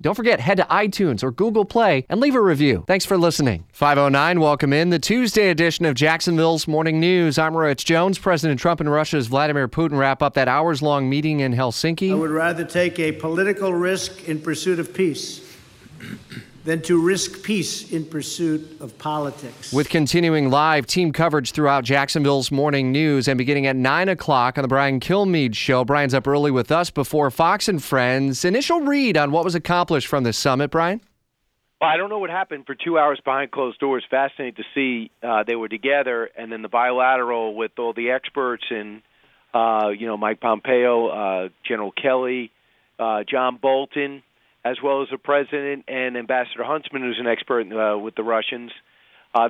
Don't forget, head to iTunes or Google Play and leave a review. Thanks for listening. 509, welcome in the Tuesday edition of Jacksonville's Morning News. I'm Rich Jones. President Trump and Russia's Vladimir Putin wrap up that hours-long meeting in Helsinki. I would rather take a political risk in pursuit of peace than to risk peace in pursuit of politics. With continuing live team coverage throughout Jacksonville's Morning News and beginning at 9 o'clock on the Brian Kilmeade Show. Brian's up early with us before Fox and Friends. Initial read on what was accomplished from this summit, Brian? Well, I don't know what happened for 2 hours behind closed doors. Fascinating to see they were together, and then the bilateral with all the experts and, Mike Pompeo, General Kelly, John Bolton, as well as the president and Ambassador Huntsman, who's an expert with the Russians.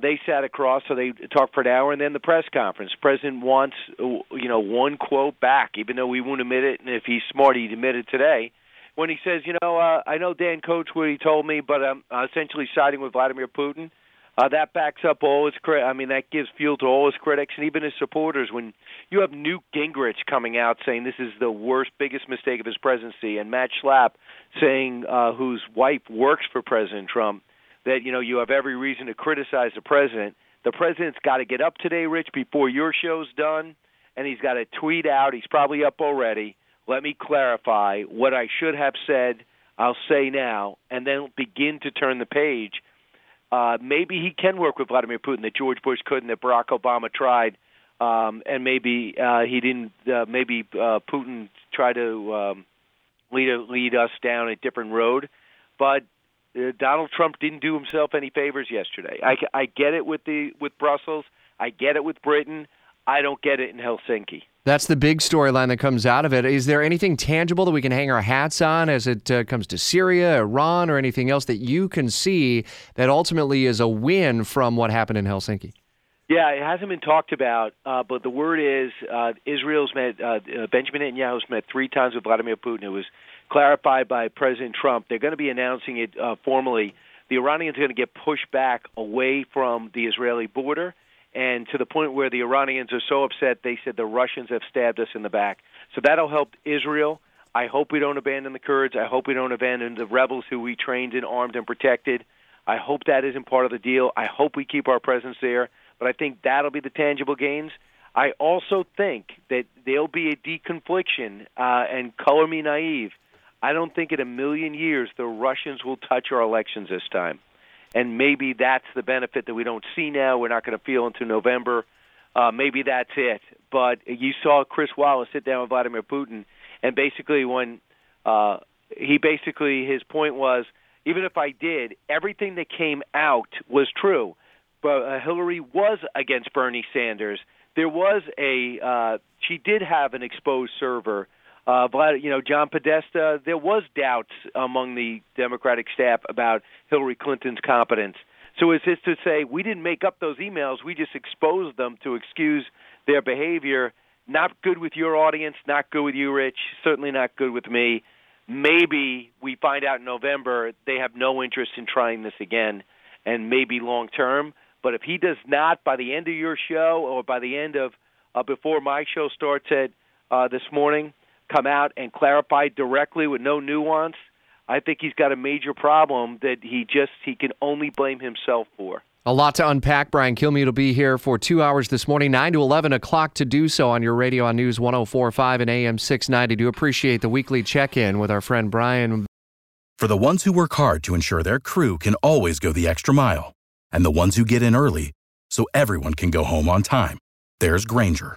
They sat across, so they talked for an hour, and then the press conference. The president wants, one quote back, even though he won't admit it, and if he's smart, he'd admit it today, when he says, I know Dan Coats what he told me, but I'm essentially siding with Vladimir Putin. That backs up all his critics. I mean, that gives fuel to all his critics and even his supporters. When you have Newt Gingrich coming out saying this is the worst, biggest mistake of his presidency, and Matt Schlapp saying, whose wife works for President Trump, that, you have every reason to criticize the president. The president's got to get up today, Rich, before your show's done, and he's got to tweet out. He's probably up already. Let me clarify what I should have said. I'll say now, and then begin to turn the page. Maybe he can work with Vladimir Putin, that George Bush couldn't, that Barack Obama tried, and maybe he didn't. Maybe Putin tried to lead us down a different road. But Donald Trump didn't do himself any favors yesterday. I get it with Brussels. I get it with Britain. I don't get it in Helsinki. That's the big storyline that comes out of it. Is there anything tangible that we can hang our hats on as it comes to Syria, Iran, or anything else that you can see that ultimately is a win from what happened in Helsinki? Yeah, it hasn't been talked about, but the word is Israel's met, Benjamin Netanyahu's met three times with Vladimir Putin. It was clarified by President Trump. They're going to be announcing it formally. The Iranians are going to get pushed back away from the Israeli border, and to the point where the Iranians are so upset, they said the Russians have stabbed us in the back. So that'll help Israel. I hope we don't abandon the Kurds. I hope we don't abandon the rebels who we trained and armed and protected. I hope that isn't part of the deal. I hope we keep our presence there. But I think that'll be the tangible gains. I also think that there'll be a deconfliction, and color me naive. I don't think in a million years the Russians will touch our elections this time. And maybe that's the benefit that we don't see now. We're not going to feel until November. Maybe that's it. But you saw Chris Wallace sit down with Vladimir Putin, and basically when his point was, even if I did, everything that came out was true. But Hillary was against Bernie Sanders. There was she did have an exposed server. John Podesta, there was doubts among the Democratic staff about Hillary Clinton's competence. So it's just to say we didn't make up those emails. We just exposed them to excuse their behavior. Not good with your audience, not good with you, Rich, certainly not good with me. Maybe we find out in November they have no interest in trying this again, and maybe long term. But if he does not, by the end of your show or by the end of before my show starts at this morning, come out and clarify directly with no nuance, I think he's got a major problem that he can only blame himself for. A lot to unpack. Brian Kilmeade will be here for 2 hours this morning, 9 to 11 o'clock to do so on your radio on News 104.5 and AM 690. Do appreciate the weekly check-in with our friend Brian. For the ones who work hard to ensure their crew can always go the extra mile, and the ones who get in early so everyone can go home on time, there's Grainger,